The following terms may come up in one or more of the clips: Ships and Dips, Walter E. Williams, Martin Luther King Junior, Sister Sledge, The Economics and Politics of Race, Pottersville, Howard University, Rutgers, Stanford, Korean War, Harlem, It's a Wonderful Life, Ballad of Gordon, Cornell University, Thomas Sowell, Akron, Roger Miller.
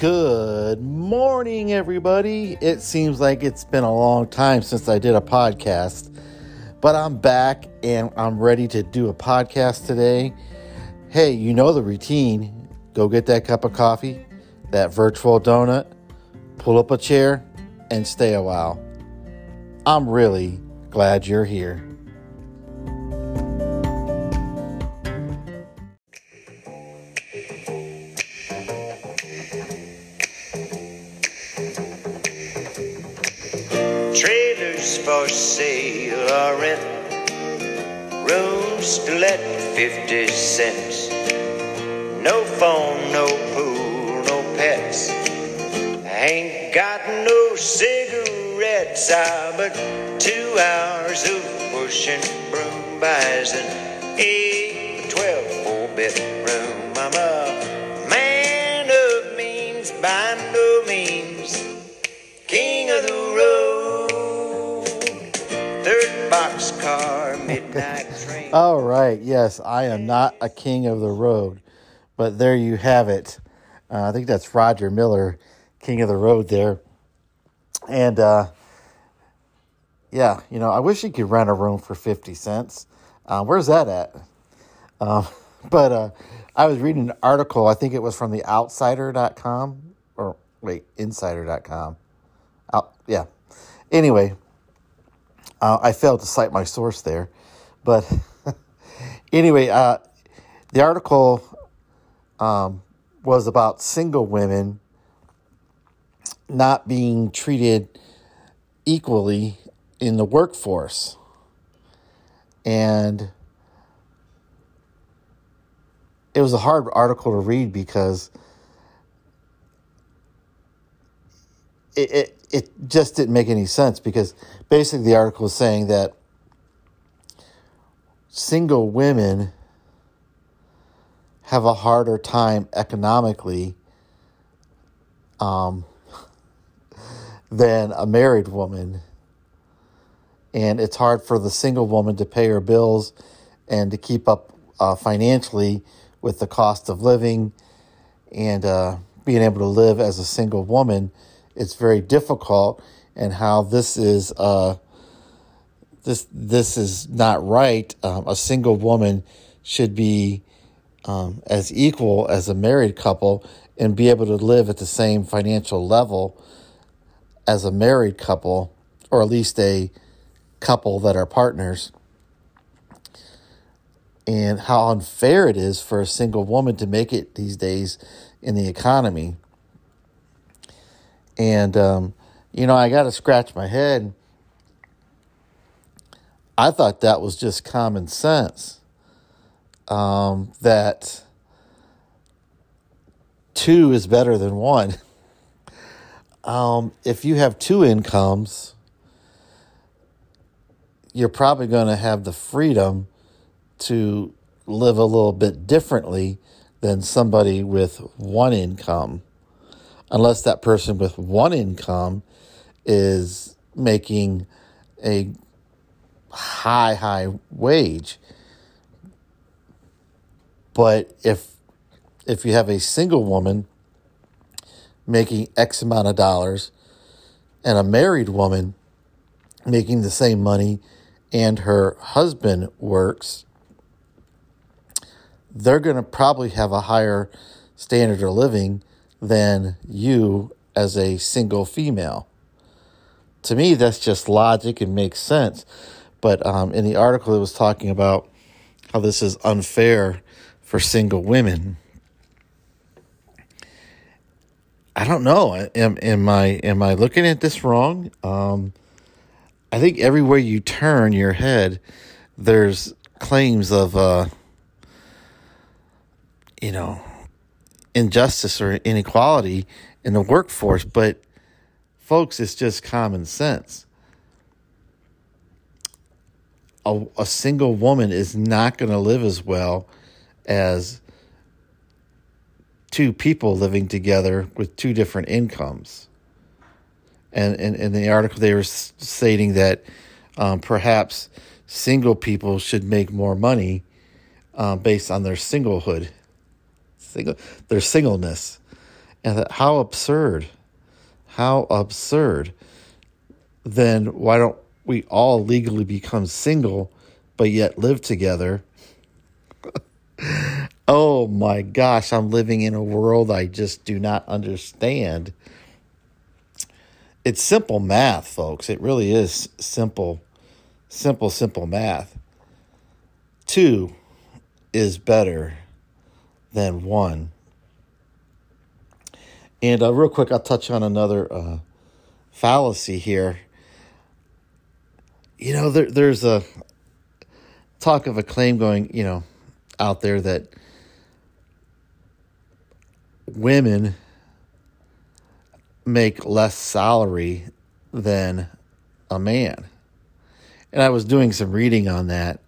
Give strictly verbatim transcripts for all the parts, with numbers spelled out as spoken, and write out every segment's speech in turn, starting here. Good morning, everybody. It seems like it's been a long time since I did a podcast, but I'm back and I'm ready to do a podcast today. Hey, you know the routine. Go get that cup of coffee, that virtual donut, pull up a chair, and stay a while. I'm really glad you're here. For sale or rent, rooms to let, fifty cents, no phone, no pool, no pets, I ain't got no cigarettes, ah, but two hours of pushing broom buys an eight, twelve, four-bedroom, I'm a man of means, by no means, king of the road. Boxcar, midnight train. All right, yes, I am not a king of the road, but there you have it. Uh, I think that's Roger Miller, King of the Road there. And, uh, yeah, you know, I wish you could rent a room for fifty cents. Uh, where's that at? Um, but uh, I was reading an article, I think it was from the outsider dot com, or wait, insider dot com. Out, yeah, anyway. Uh, I failed to cite my source there. But anyway, uh, the article um, was about single women not being treated equally in the workforce. And it was a hard article to read because it, it It just didn't make any sense because basically the article is saying that single women have a harder time economically um, than a married woman. And it's hard for the single woman to pay her bills and to keep up uh, financially with the cost of living and uh, being able to live as a single woman. It's very difficult, and how this is uh, this this is not right. Um, a single woman should be um, as equal as a married couple and be able to live at the same financial level as a married couple, or at least a couple that are partners. And how unfair it is for a single woman to make it these days in the economy. And, um, you know, I got to scratch my head. I thought that was just common sense. Um, that two is better than one. Um, if you have two incomes, you're probably going to have the freedom to live a little bit differently than somebody with one income. Unless that person with one income is making a high, high wage. But if if you have a single woman making X amount of dollars and a married woman making the same money and her husband works, they're going to probably have a higher standard of living than you as a single female. To me, that's just logic and makes sense. But um, in the article, it was talking about how this is unfair for single women. I don't know. Am am I am I looking at this wrong? Um, I think everywhere you turn your head, there's claims of uh, you know. injustice or inequality in the workforce, but folks, it's just common sense. A, a single woman is not going to live as well as two people living together with two different incomes. And in the article, they were stating that um, perhaps single people should make more money uh, based on their singlehood. Single, their singleness, And that, how absurd, how absurd. Then why don't we all legally become single, but yet live together? Oh my gosh, I'm living in a world I just do not understand. It's simple math, folks. It really is simple, simple, simple math. Two is better than one. And uh, real quick, I'll touch on another uh, fallacy here. You know, there, there's a talk of a claim going, you know, out there that women make less salary than a man. And I was doing some reading on that.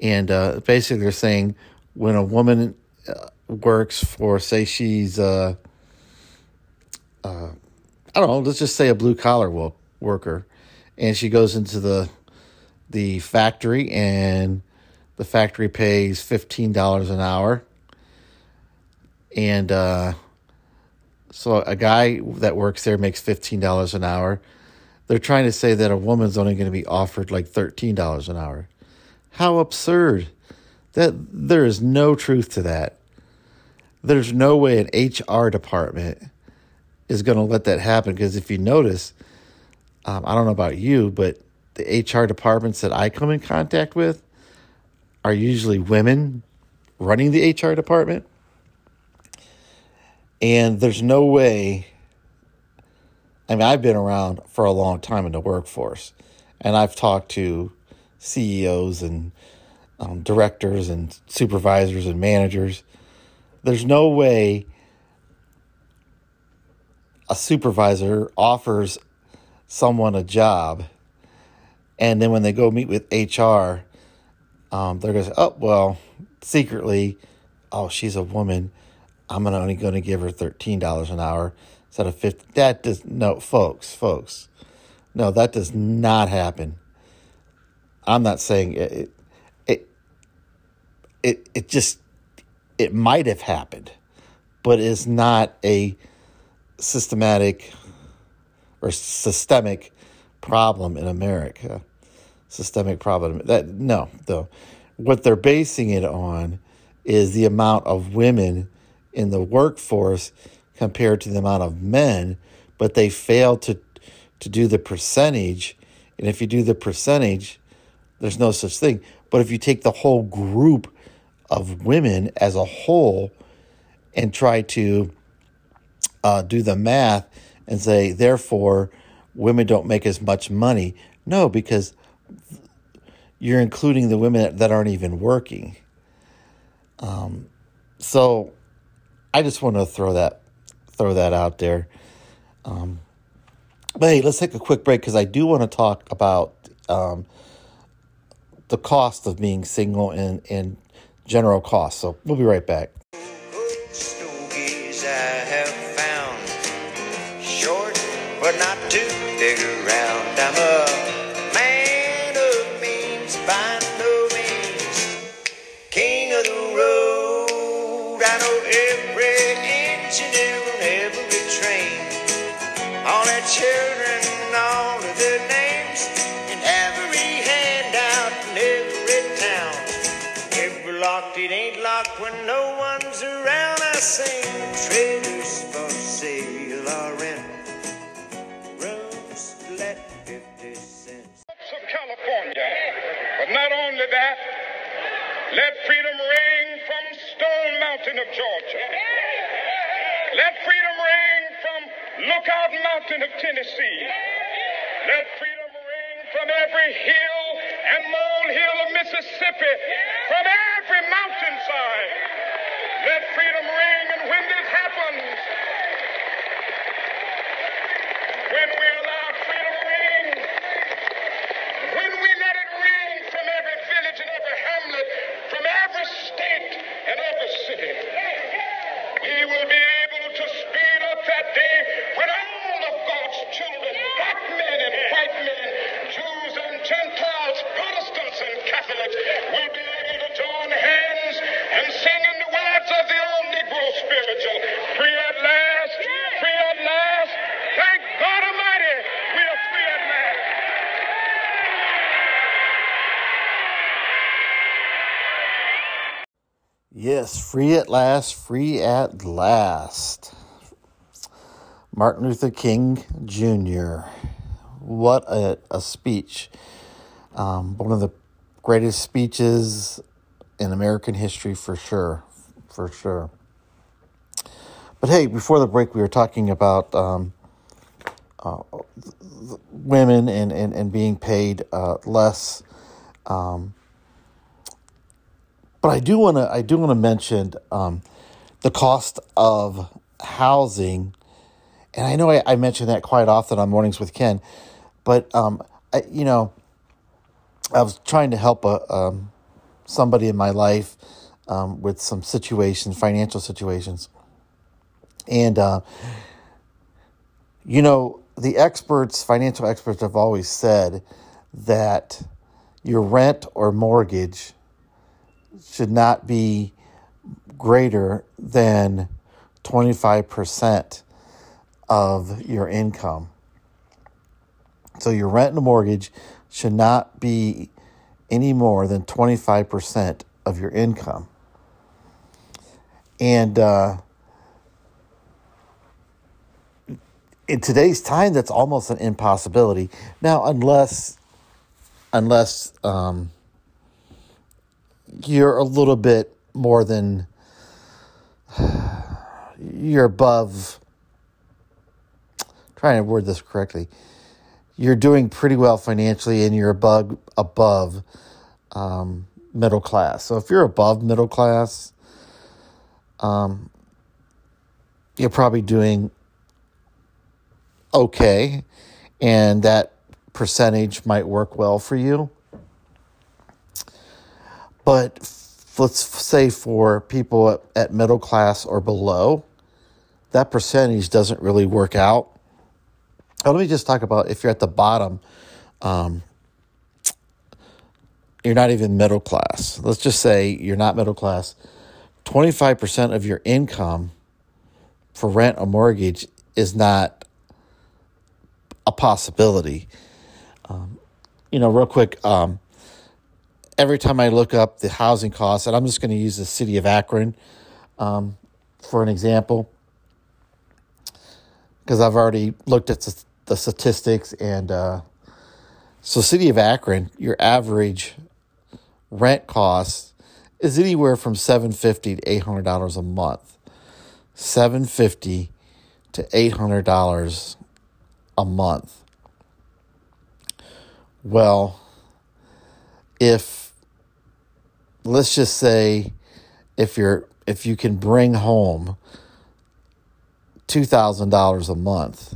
And uh, basically they're saying when a woman uh, works for, say she's, uh, uh, I don't know, let's just say a blue collar wo- worker. And she goes into the the factory, and the factory pays fifteen dollars an hour. And uh, so a guy that works there makes fifteen dollars an hour. They're trying to say that a woman's only going to be offered like thirteen dollars an hour. How absurd. That there is no truth to that. There's no way an H R department is going to let that happen, because if you notice, um, I don't know about you, but the H R departments that I come in contact with are usually women running the H R department. And there's no way, I mean, I've been around for a long time in the workforce, and I've talked to C E Os and um, directors and supervisors and managers. There's no way a supervisor offers someone a job, and then when they go meet with H R, Um, they're going to say, oh, well, secretly, oh, she's a woman, I'm only going to give her thirteen dollars an hour instead of fifty dollars. That does, no, folks, folks, no, that does not happen. I'm not saying it, it, it, it just, it might have happened, but it's not a systematic or systemic problem in America. Systemic problem. That no, though. What they're basing it on is the amount of women in the workforce compared to the amount of men, but they fail to to do the percentage. And if you do the percentage, there's no such thing. But if you take the whole group of women as a whole and try to uh, do the math and say, therefore, women don't make as much money. No, because you're including the women that aren't even working. Um, so I just want to throw that, throw that out there. Um, but hey, let's take a quick break, because I do want to talk about um, the cost of being single and, and general costs. So we'll be right back. Stogies I have found, short but not too big around. I'm a let freedom ring from Stone Mountain of Georgia. Let freedom ring from Lookout Mountain of Tennessee. Let freedom ring from every hill and molehill of Mississippi, from every mountainside. Let freedom ring, and when this happens, when we allow freedom to ring, when we let it ring from every village and every hamlet, from every state and every city, we will be able to speed up that day when all of God's children, black men and white men, Jews and Gentiles, Protestants and Catholics, will be able to join hands and sing in the words of the old Negro spiritual, free at last. Yes, free at last, free at last. Martin Luther King Junior What a, a speech. Um, one of the greatest speeches in American history for sure, for sure. But hey, before the break, we were talking about um, uh, women and, and, and being paid uh, less. Um, but I do want to I do want to mention um, the cost of housing, and I know I, I mention that quite often on Mornings with Ken, but um, I, you know, I was trying to help a um, somebody in my life um, with some situations, financial situations. And, uh, you know, the experts, financial experts have always said that your rent or mortgage should not be greater than twenty-five percent of your income. So your rent and mortgage should not be any more than twenty-five percent of your income. And, uh, in today's time, that's almost an impossibility. Now, unless unless um, you're a little bit more than, you're above, I'm trying to word this correctly, you're doing pretty well financially and you're above, above um, middle class. So if you're above middle class, um, you're probably doing okay, and that percentage might work well for you. But f- let's say for people at, at middle class or below, that percentage doesn't really work out. Now, let me just talk about if you're at the bottom, um, you're not even middle class. Let's just say you're not middle class. twenty-five percent of your income for rent or mortgage is not a possibility. Um, you know, real quick, um, every time I look up the housing costs, and I'm just going to use the city of Akron um, for an example, because I've already looked at the, the statistics. And uh, so city of Akron, your average rent cost is anywhere from seven hundred fifty dollars to eight hundred dollars a month. seven hundred fifty dollars to eight hundred dollars a month. Well, if let's just say if you're if you can bring home two thousand dollars a month,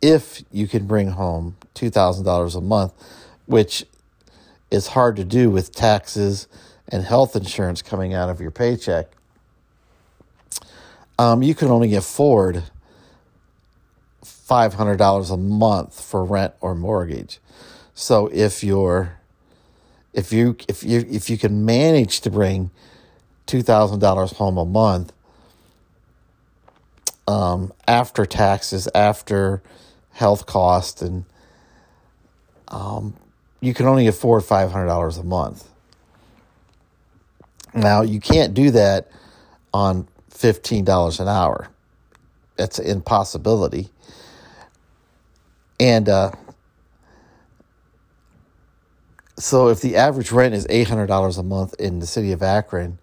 if you can bring home two thousand dollars a month, which is hard to do with taxes and health insurance coming out of your paycheck, um, you can only afford five hundred dollars a month for rent or mortgage. So if you're, if you, if you, if you can manage to bring two thousand dollars home a month, um, after taxes, after health costs, and, um, you can only afford five hundred dollars a month. Now you can't do that on fifteen dollars an hour. That's an impossibility. And uh, so if the average rent is eight hundred dollars a month in the city of Akron,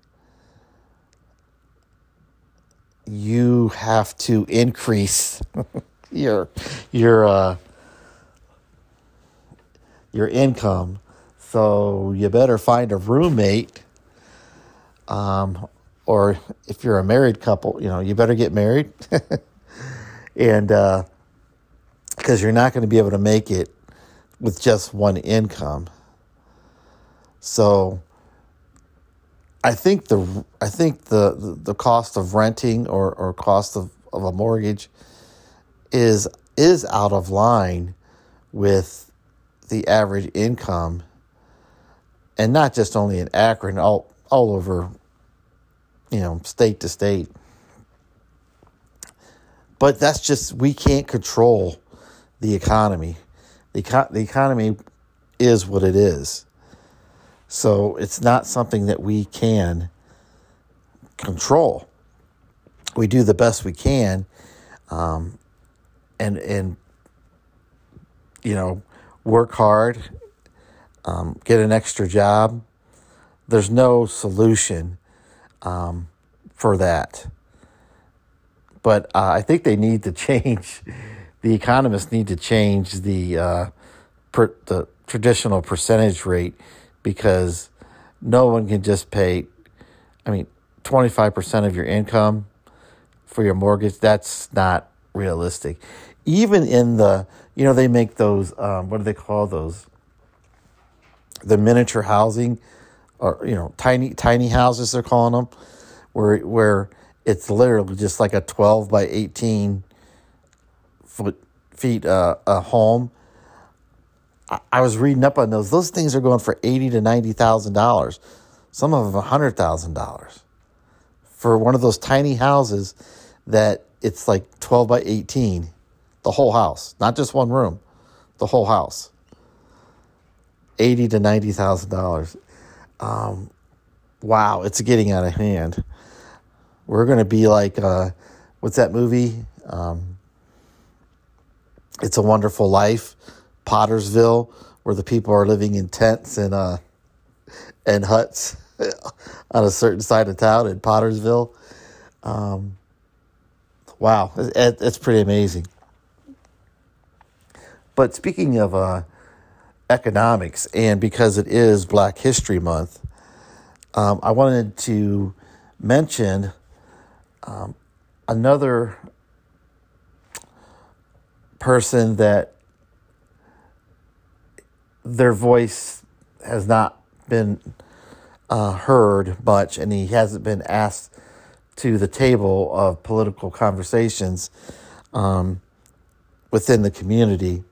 you have to increase your your uh, your income. So you better find a roommate, um, or if you're a married couple, you know, you better get married. And uh because you're not going to be able to make it with just one income. So I think the I think the, the, the cost of renting or, or cost of, of a mortgage is is out of line with the average income, and not just only in Akron, all all over, you know, state to state. But that's just, we can't control the economy. The, econ- the economy is what it is. So it's not something that we can control. We do the best we can, um, and and you know, work hard, um, get an extra job. There's no solution um, for that. But uh, I think they need to change. The economists need to change the uh, per, the traditional percentage rate, because no one can just pay. I mean, twenty-five percent of your income for your mortgage. That's not realistic. Even in the, you know, they make those, um, what do they call those? The miniature housing, or, you know, tiny, tiny houses they're calling them, where, where it's literally just like a twelve by eighteen foot feet, uh, a home. I, I was reading up on those. Those things are going for eighty thousand to ninety thousand dollars. Some of them one hundred thousand dollars for one of those tiny houses that it's like twelve by eighteen, the whole house, not just one room, the whole house, eighty thousand to ninety thousand dollars. Um, wow, it's getting out of hand. We're going to be like, uh, what's that movie? Um, It's a Wonderful Life, Pottersville, where the people are living in tents and uh, and huts on a certain side of town in Pottersville. Um, wow, it, it's pretty amazing. But speaking of uh, economics, and because it is Black History Month, um, I wanted to mention um, another person that their voice has not been Uh, heard much, and he hasn't been asked to the table of political conversations um, within the community.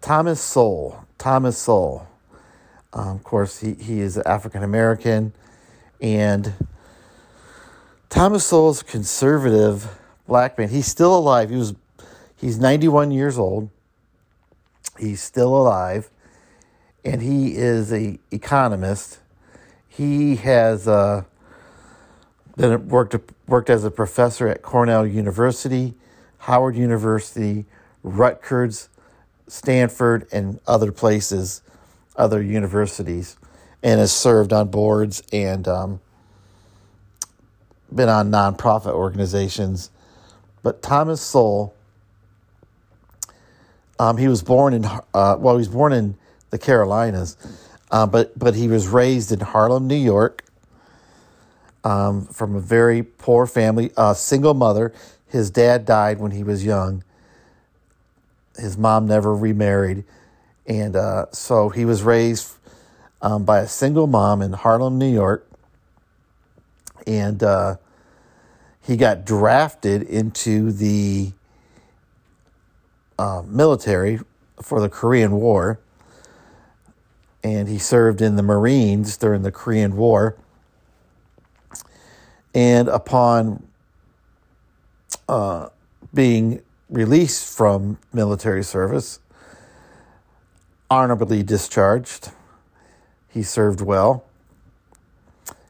Thomas Sowell. Thomas Sowell. Um, of course, he, he is African-American, and Thomas Sowell is a conservative black man. He's still alive. He was, he's ninety-one years old. He's still alive. And he is an economist. He has uh, been worked worked as a professor at Cornell University, Howard University, Rutgers, Stanford, and other places, other universities, and has served on boards and um, been on nonprofit organizations. But Thomas Sowell, um, he was born in uh, well, he was born in. the Carolinas, uh, but but he was raised in Harlem, New York, um, from a very poor family, a single mother. His dad died when he was young. His mom never remarried, and uh, so he was raised um, by a single mom in Harlem, New York, and uh, he got drafted into the uh, military for the Korean War. And he served in the Marines during the Korean War. And upon uh, being released from military service, honorably discharged, he served well.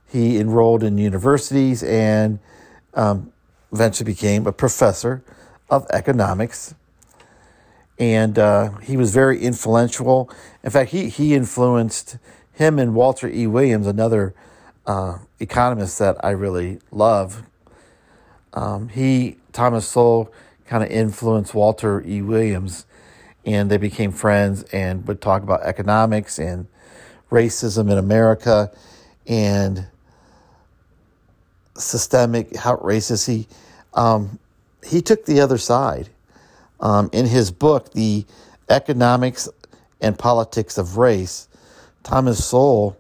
He enrolled in universities and um, eventually became a professor of economics. And uh, he was very influential. In fact, he, he influenced him and Walter E. Williams, another uh, economist that I really love. Um, he, Thomas Sowell, kind of influenced Walter E. Williams, and they became friends and would talk about economics and racism in America and systemic, how racist he, um, he took the other side. Um, in his book, The Economics and Politics of Race, Thomas Sowell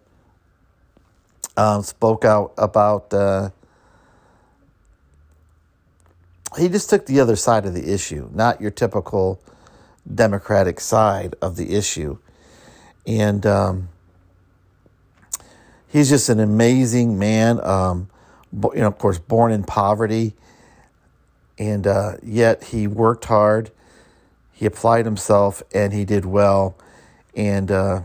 um, spoke out about, uh, he just took the other side of the issue, not your typical Democratic side of the issue. And um, he's just an amazing man, um, you know, of course, born in poverty. And uh, yet he worked hard, he applied himself, and he did well, and uh,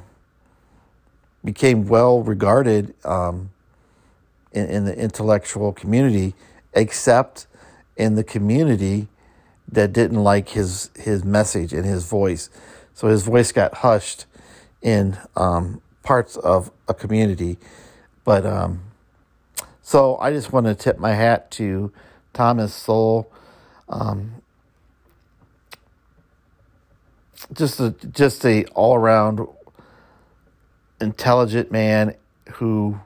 became well regarded um, in, in the intellectual community, except in the community that didn't like his his message and his voice. So his voice got hushed in um, parts of a community. But um, so I just want to tip my hat to Thomas Sowell. Um, just a just a all around intelligent man who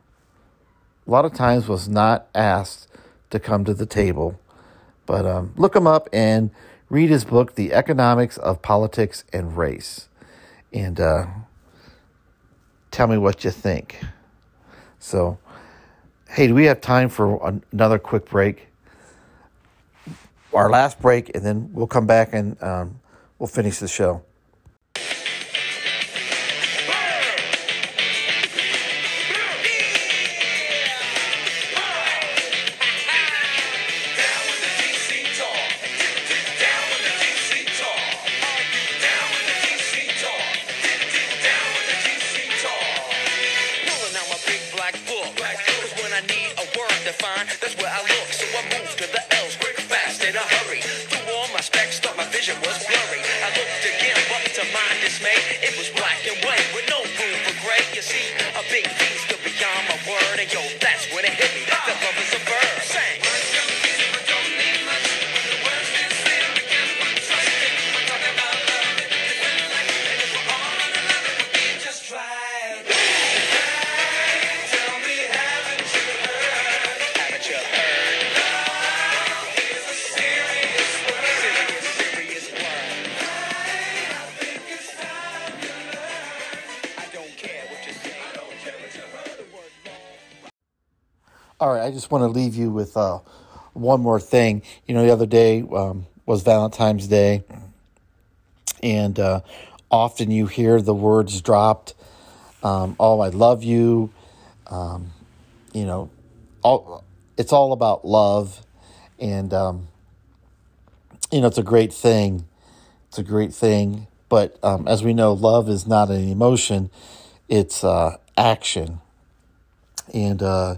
a lot of times was not asked to come to the table. But um, look him up and read his book, The Economics of Politics and Race. And uh, tell me what you think. So, hey, do we have time for an- another quick break? Our last break, and then we'll come back and um, we'll finish the show. All right, I just want to leave you with uh, one more thing. You know, the other day um, was Valentine's Day, and uh, often you hear the words dropped, um, oh, I love you, um, you know, all, it's all about love, and, um, you know, it's a great thing. It's a great thing, but um, as we know, love is not an emotion. It's uh, action, and uh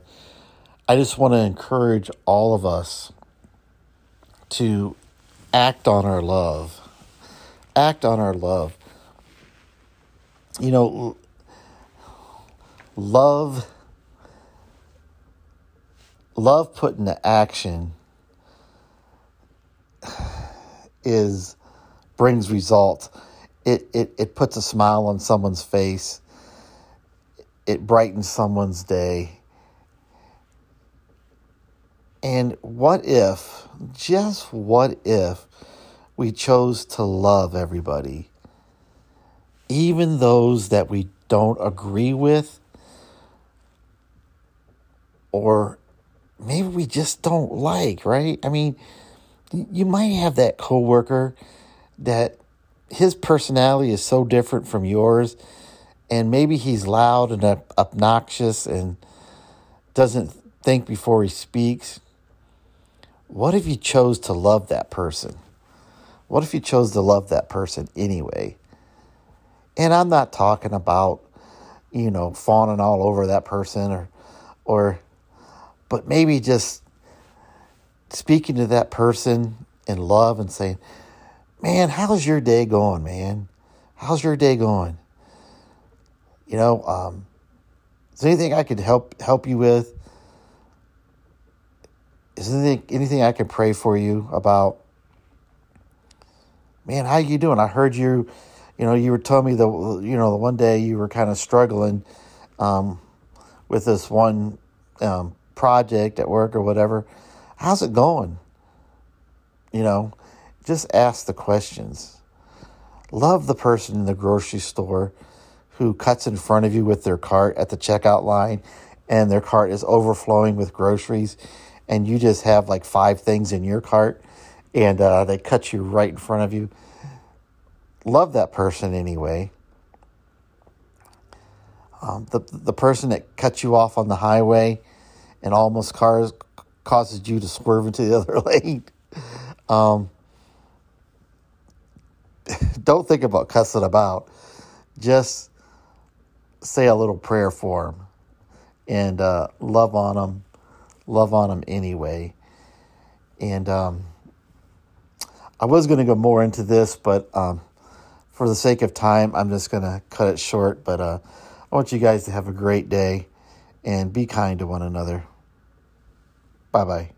I just want to encourage all of us to act on our love. Act on our love. You know, love, love put into action is brings results. It it it puts a smile on someone's face. It brightens someone's day. And what if, just what if, we chose to love everybody? Even those that we don't agree with, or maybe we just don't like, right? I mean, you might have that coworker that his personality is so different from yours, and maybe he's loud and obnoxious and doesn't think before he speaks. What if you chose to love that person? What if you chose to love that person anyway? And I'm not talking about, you know, fawning all over that person or, or, but maybe just speaking to that person in love and saying, man, how's your day going, man? How's your day going? You know, um, is there anything I could help, help you with? Is there anything I can pray for you about? Man, how you doing? I heard you, you know, you were telling me that, you know, the one day you were kind of struggling um, with this one um, project at work or whatever. How's it going? You know, just ask the questions. Love the person in the grocery store who cuts in front of you with their cart at the checkout line and their cart is overflowing with groceries. And you just have like five things in your cart, and uh, they cut you right in front of you. Love that person anyway. Um, the the person that cuts you off on the highway, and almost cars causes you to swerve into the other lane. Um, don't think about cussing about. Just say a little prayer for them, and uh, love on them. love on them anyway. And um, I was going to go more into this, but um, for the sake of time, I'm just going to cut it short. But uh, I want you guys to have a great day and be kind to one another. Bye-bye.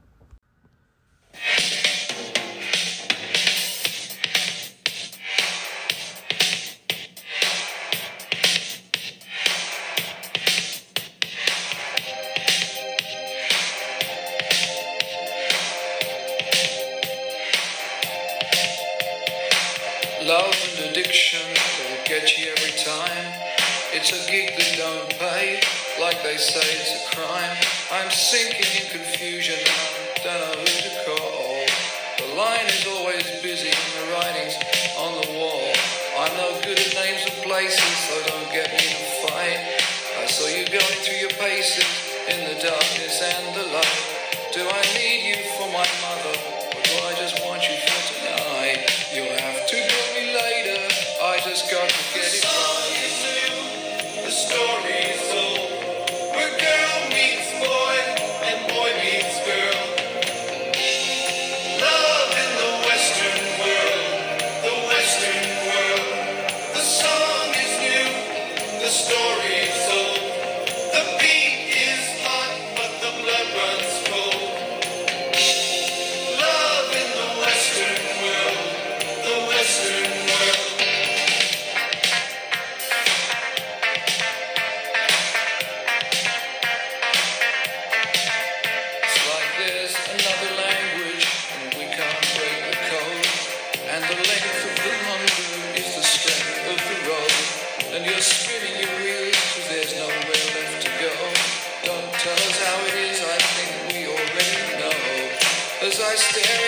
Stay.